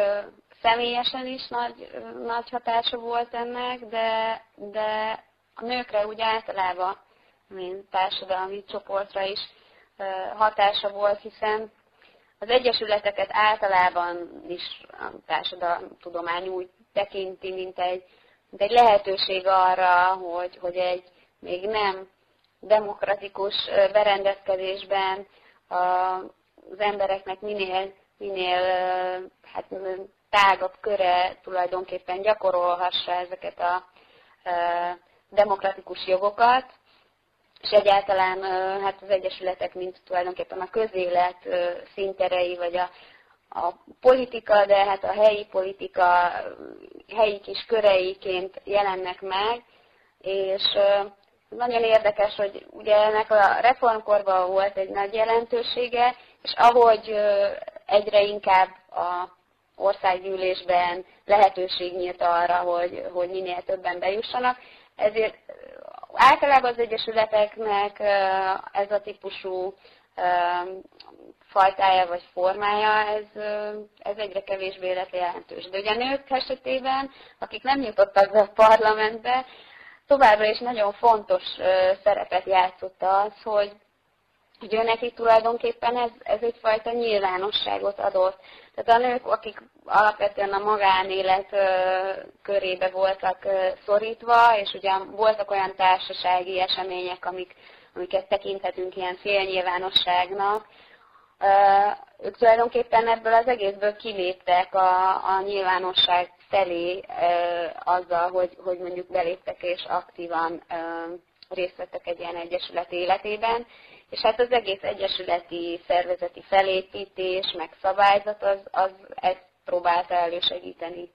személyesen is nagy, nagy hatása volt ennek, de, de a nőkre úgy általában, mint társadalmi csoportra is hatása volt, hiszen az egyesületeket általában is a társadalomtudomány úgy tekinti, mint egy, mint egy lehetőség arra, hogy, hogy egy még nem demokratikus berendezkedésben az embereknek minél, minél hát, tágabb köre tulajdonképpen gyakorolhassa ezeket a demokratikus jogokat, és egyáltalán hát az egyesületek, mint tulajdonképpen a közélet színterei, vagy a, a politika, de hát a helyi politika helyi kis köreiként jelennek meg, és nagyon érdekes, hogy ugye ennek a reformkorban volt egy nagy jelentősége, és ahogy egyre inkább a országgyűlésben lehetőség nyílt arra, hogy, hogy minél többen bejussanak, ezért általában az egyesületeknek ez a típusú fajtája vagy formája, ez, ez egyre kevésbé lett jelentős. De ugye a nők esetében, akik nem jutottak be a parlamentbe, továbbra is nagyon fontos szerepet játszott az, hogy ugye nekik tulajdonképpen ez, ez egyfajta nyilvánosságot adott. Tehát a nők, akik alapvetően a magánélet körébe voltak szorítva, és ugye voltak olyan társasági események, amik, amiket tekinthetünk ilyen félnyilvánosságnak, ők tulajdonképpen ebből az egészből kiléptek a, a nyilvánosság felé azzal, hogy, hogy mondjuk beléptek és aktívan részt vettek egy ilyen egyesület életében, és hát az egész egyesületi szervezeti felépítés, meg szabályzat, az, az ezt próbálta elősegíteni.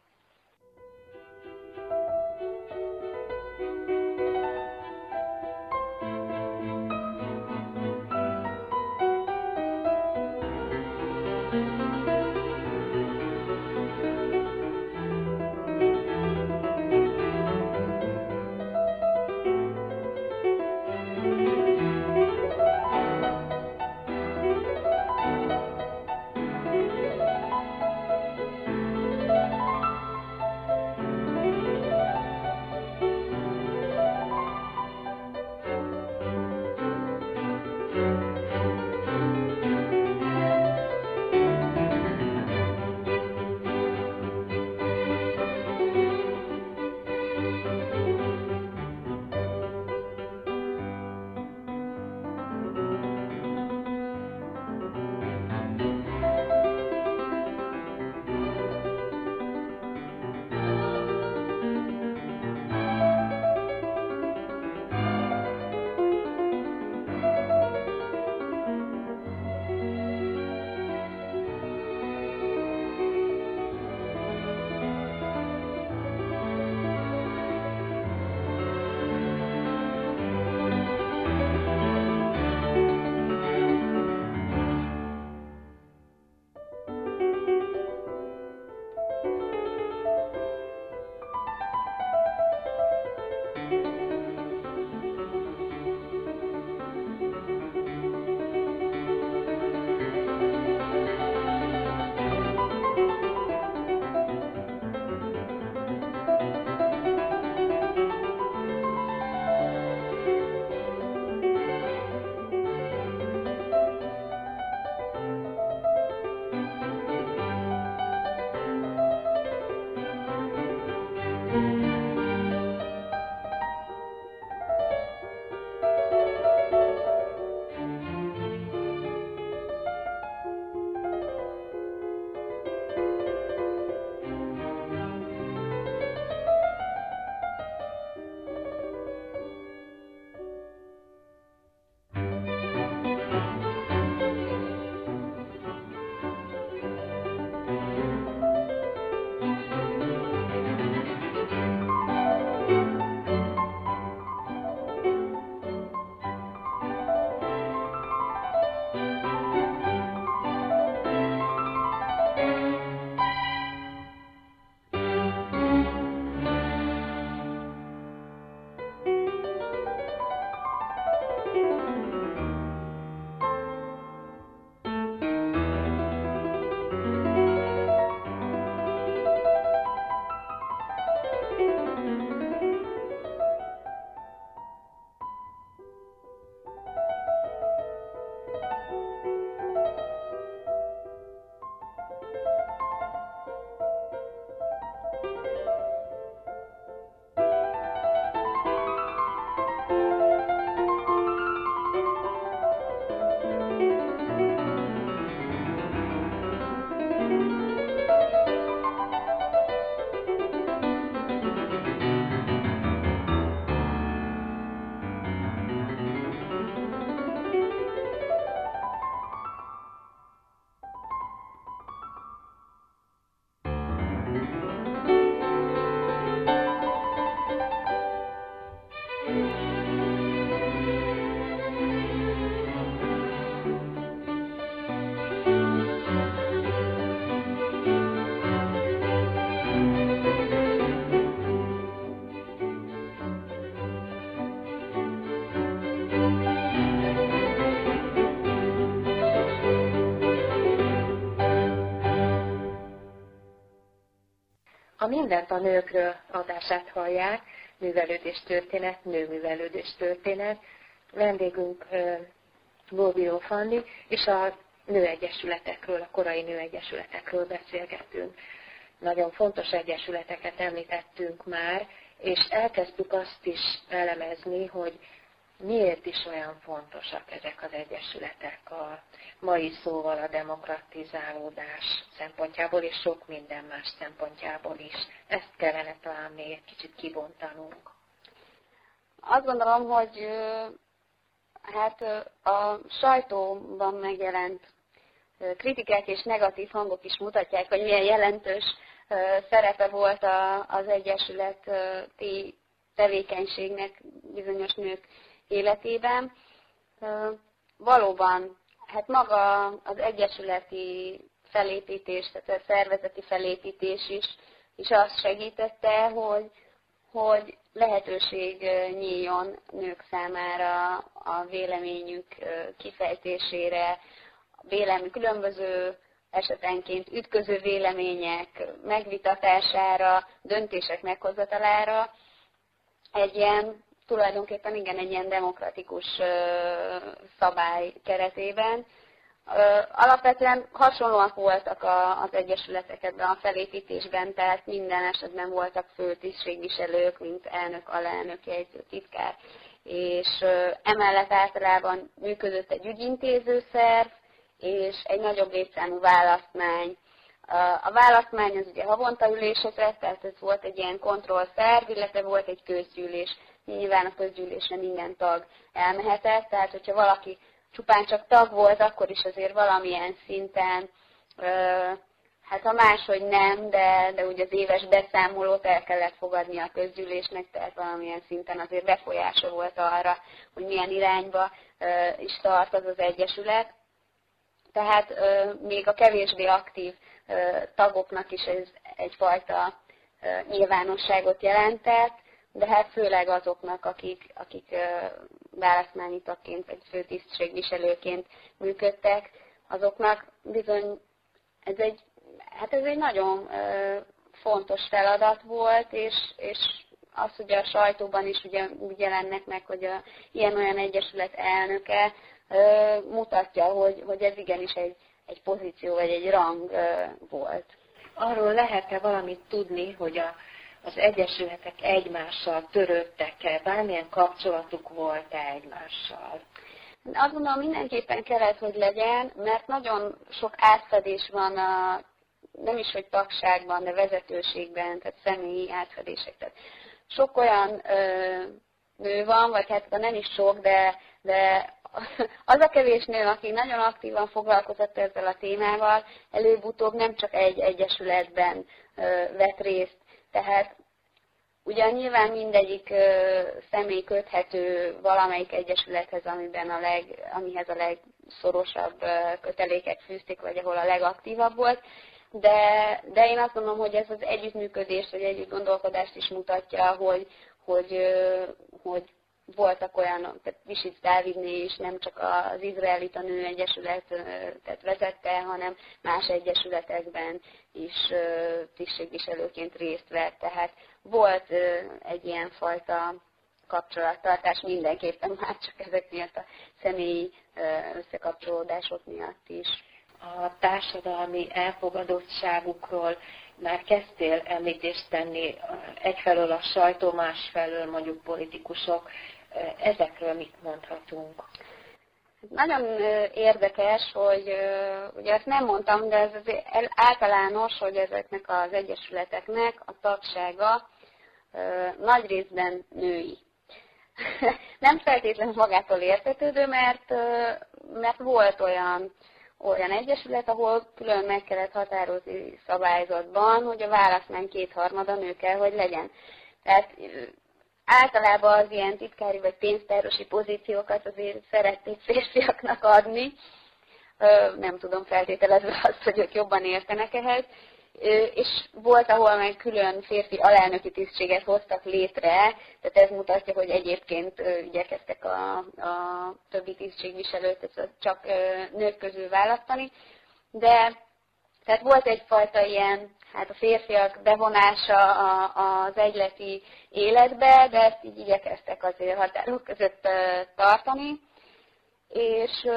Ha mindent a nőkről adását hallják, művelődés történet, nőművelődés történet, vendégünk Borbíró Fanni, és a nőegyesületekről, a korai nőegyesületekről beszélgetünk. Nagyon fontos egyesületeket említettünk már, és elkezdtük azt is elemezni, hogy miért is olyan fontosak ezek az egyesületek a mai szóval a demokratizálódás szempontjából, és sok minden más szempontjából is. Ezt kellene talán még egy kicsit kibontanunk. Azt gondolom, hogy hát a sajtóban megjelent kritikák és negatív hangok is mutatják, hogy milyen jelentős szerepe volt az egyesületi tevékenységnek bizonyos nők életében. Valóban, hát maga az egyesületi felépítés, tehát a szervezeti felépítés is, is azt segítette, hogy, hogy lehetőség nyíljon nők számára a véleményük kifejtésére, vélemény, különböző esetenként ütköző vélemények megvitatására, döntések meghozatalára. Egy ilyen, tulajdonképpen igen, egy ilyen demokratikus szabály keretében. Alapvetően hasonlóak voltak az egyesületek ebben a felépítésben, tehát minden esetben voltak fő tisztségviselők, mint elnök, alelnök, jegyző, titkár. És emellett általában működött egy ügyintéző szerv, és egy nagyobb létszámú választmány. A választmány az ugye havonta ülésekre, tehát ez volt egy ilyen kontrollszerv, illetve volt egy közgyűlés. Nyilván a közgyűlésre minden tag elmehetett, tehát hogyha valaki csupán csak tag volt, akkor is azért valamilyen szinten, hát ha máshogy nem, de, de ugye az éves beszámolót el kellett fogadni a közgyűlésnek, tehát valamilyen szinten azért befolyása volt arra, hogy milyen irányba is tart az az egyesület. Tehát még a kevésbé aktív tagoknak is ez egyfajta nyilvánosságot jelentett, de hát főleg azoknak, akik, akik választmányi tagként, vagy főtisztségviselőként működtek, azoknak bizony ez egy, hát ez egy nagyon fontos feladat volt, és, és az, hogy a sajtóban is ugye, úgy jelennek meg, hogy a ilyen-olyan egyesület elnöke, mutatja, hogy, hogy ez igenis egy, egy pozíció, vagy egy rang volt. Arról lehet-e valamit tudni, hogy a, az egyesületek egymással törődtek-e, bármilyen kapcsolatuk volt-e egymással? Azt gondolom, mindenképpen kellett, hogy legyen, mert nagyon sok átfedés van a, nem is, hogy tagságban, de vezetőségben, tehát személyi átfedések. Tehát sok olyan ö, nő van, vagy hát nem is sok, de, de az a kevés nő, aki nagyon aktívan foglalkozott ezzel a témával, előbb-utóbb nem csak egy egyesületben vett részt. Tehát ugyan nyilván mindegyik személy köthető valamelyik egyesülethez, amiben a leg, amihez a legszorosabb kötelékek fűzték, vagy ahol a legaktívabb volt, de, de én azt gondolom, hogy ez az együttműködést, vagy együttgondolkodást is mutatja, hogy, hogy, hogy voltak olyan, tehát Bischitz Dávidné is nem csak az Izraelita Nőegyesületet vezette, hanem más egyesületekben is tisztségviselőként részt vett. Tehát volt egy ilyen fajta kapcsolattartás mindenképpen, már csak ezek miatt a személyi összekapcsolódások miatt is. A társadalmi elfogadottságukról már kezdtél említést tenni, egyfelől a sajtó, másfelől mondjuk politikusok. Ezekről mit mondhatunk? Nagyon érdekes, hogy ugye ezt nem mondtam, de ez az általános, hogy ezeknek az egyesületeknek a tagsága nagy részben női. Nem feltétlenül magától értetődő, mert, mert volt olyan, olyan egyesület, ahol külön meg kellett határozni szabályzatban, hogy a választmány kétharmada nő kell, hogy legyen. Tehát általában az ilyen titkári vagy pénztárosi pozíciókat azért szeretnék férfiaknak adni. Nem tudom, feltételezve azt, hogy ők jobban értenek ehhez. És volt, ahol meg külön férfi alelnöki tisztséget hoztak létre, tehát ez mutatja, hogy egyébként igyekeztek a, a többi tisztségviselőt csak nők közül választani. De tehát volt egyfajta ilyen hát a férfiak bevonása az egyleti életbe, de ezt így igyekeztek azért határok között tartani. És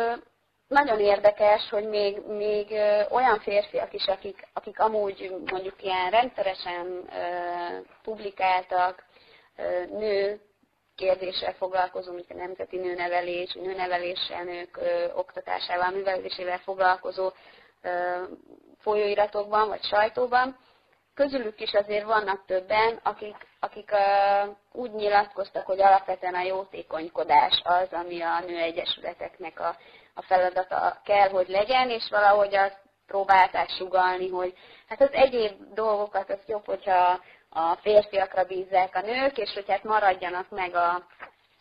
nagyon érdekes, hogy még, még olyan férfiak is, akik, akik amúgy mondjuk ilyen rendszeresen publikáltak nő kérdéssel foglalkozó, mint a nemzeti nőnevelés, nőneveléssel, nők oktatásával, művelésével foglalkozó folyóiratokban vagy sajtóban. Közülük is azért vannak többen, akik, akik uh, úgy nyilatkoztak, hogy alapvetően a jótékonykodás az, ami a nőegyesületeknek a, a feladata kell, hogy legyen, és valahogy azt próbálták sugallni, hogy hát az egyéb dolgokat az jobb, hogyha a férfiakra bízzák a nők, és hogy hát maradjanak meg a,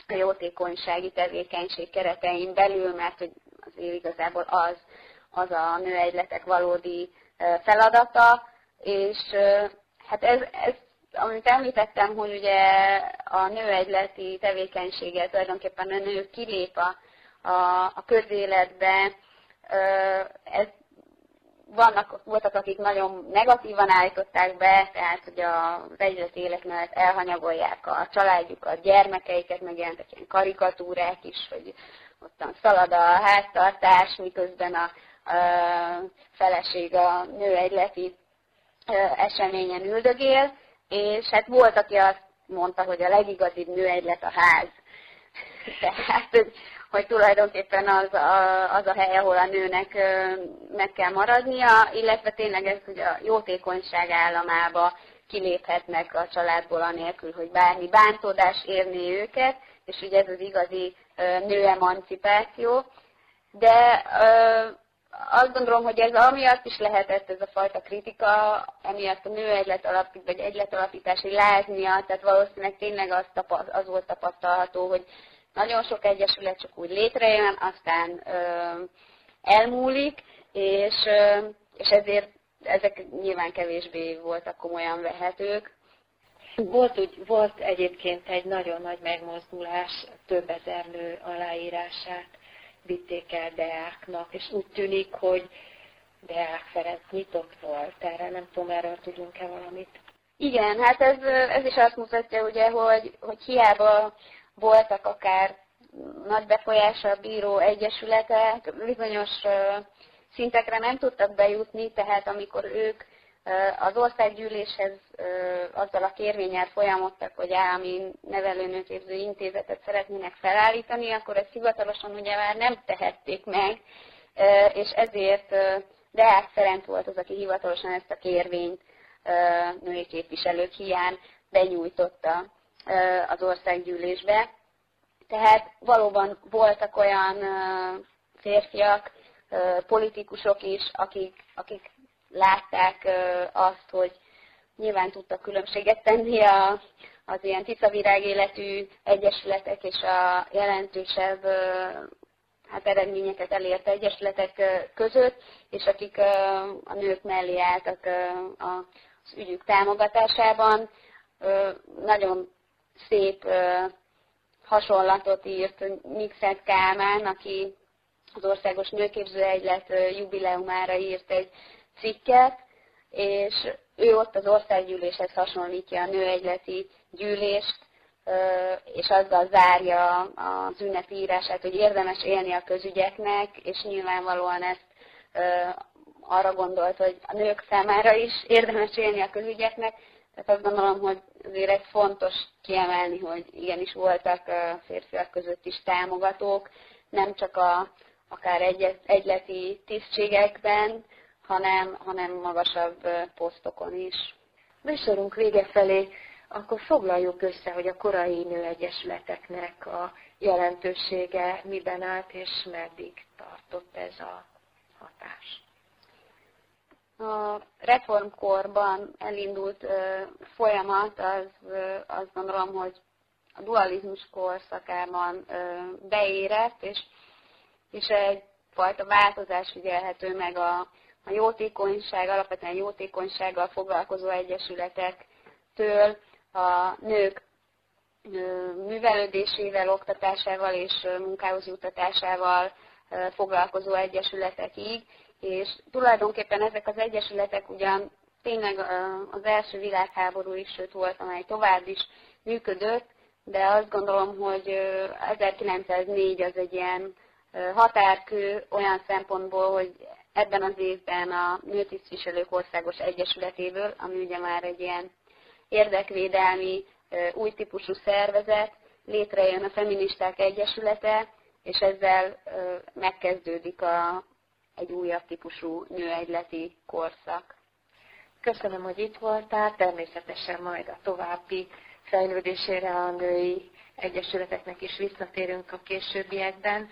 a jótékonysági tevékenység keretein belül, mert hogy azért igazából az, az a nőegyletek valódi feladata. És hát ez, ez, amit említettem, hogy ugye a nőegyleti tevékenysége tulajdonképpen a nő kilép a, a, a közéletbe, ez, vannak, voltak, akik nagyon negatívan állították be, tehát hogy az egyleti élet mellett elhanyagolják a családjukat, gyermekeiket, megjelentek ilyen karikatúrák is, hogy ottan szalad a háztartás, miközben a, a feleség a nőegyleti eseményen üldögél, és hát volt, aki azt mondta, hogy a legigazibb nőegylet a ház. Tehát, hogy, hogy tulajdonképpen az a, az a hely, ahol a nőnek meg kell maradnia, illetve tényleg ez, hogy a jótékonyság államába kiléphetnek a családból anélkül, hogy bármi bántódás érné őket, és ugye ez az igazi nőemancipáció. De azt gondolom, hogy ez amiatt is lehetett ez a fajta kritika, emiatt a nőegylet alapít, vagy egyletalapítási láz miatt, tehát valószínűleg tényleg az, tapaszt, az volt tapasztalható, hogy nagyon sok egyesület csak úgy létrejön, aztán ö, elmúlik, és, ö, és ezért ezek nyilván kevésbé voltak komolyan vehetők. Volt, úgy, volt egyébként egy nagyon nagy megmozdulás, több ezer nő aláírását vitték el Deáknak, és úgy tűnik, hogy Deák Ferenc nyitott volt erre, nem tudom, erről tudunk-e valamit? Igen, hát ez, ez is azt mutatja, ugye, hogy, hogy hiába voltak akár nagy befolyással bíró egyesületek, bizonyos szintekre nem tudtak bejutni, tehát amikor ők az országgyűléshez azzal a kérvénnyel folyamodtak, hogy állami nevelőnőképző intézetet szeretnének felállítani, akkor ezt hivatalosan ugye már nem tehették meg, és ezért Deák Ferenc volt az, aki hivatalosan ezt a kérvényt női képviselők hiány benyújtotta az országgyűlésbe. Tehát valóban voltak olyan férfiak, politikusok is, akik, akik látták azt, hogy nyilván tudtak különbséget tenni az ilyen tiszavirág életű egyesületek és a jelentősebb hát eredményeket elérte egyesületek között, és akik a nők mellé álltak az ügyük támogatásában. Nagyon szép hasonlatot írt Mikszert Kálmán, aki az Országos Nőképző Egylet jubileumára írt egy cikket, és ő ott az országgyűléshez hasonlítja a nőegyleti gyűlést, és azzal zárja az ünnepi írását, hogy érdemes élni a közügyeknek, és nyilvánvalóan ezt arra gondolt, hogy a nők számára is érdemes élni a közügyeknek, tehát azt gondolom, hogy azért ez fontos kiemelni, hogy igenis voltak férfiak között is támogatók, nem csak a, akár egy, egyleti tisztségekben, Hanem, hanem magasabb posztokon is. Műsorunk vége felé, akkor foglaljuk össze, hogy a korai nőegyesületeknek a jelentősége miben állt, és meddig tartott ez a hatás. A reformkorban elindult folyamat, az azt gondolom, hogy a dualizmus korszakában beérett, és, és egyfajta változás figyelhető meg a a jótékonyság, alapvetően jótékonysággal foglalkozó egyesületektől a nők művelődésével, oktatásával és munkához juttatásával foglalkozó egyesületekig, és tulajdonképpen ezek az egyesületek ugyan tényleg az első világháború is, sőt volt, amely tovább is működött, de azt gondolom, hogy ezerkilencszáznégy az egy ilyen határkő olyan szempontból, hogy ebben az évben a Nőtisztviselők Országos Egyesületéből, ami ugye már egy ilyen érdekvédelmi új típusú szervezet, létrejön a Feministák Egyesülete, és ezzel megkezdődik a, egy újabb típusú nőegyleti korszak. Köszönöm, hogy itt voltál, természetesen majd a további fejlődésére a női egyesületeknek is visszatérünk a későbbiekben.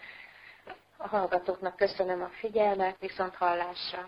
A hallgatóknak köszönöm a figyelmet, viszont hallásra!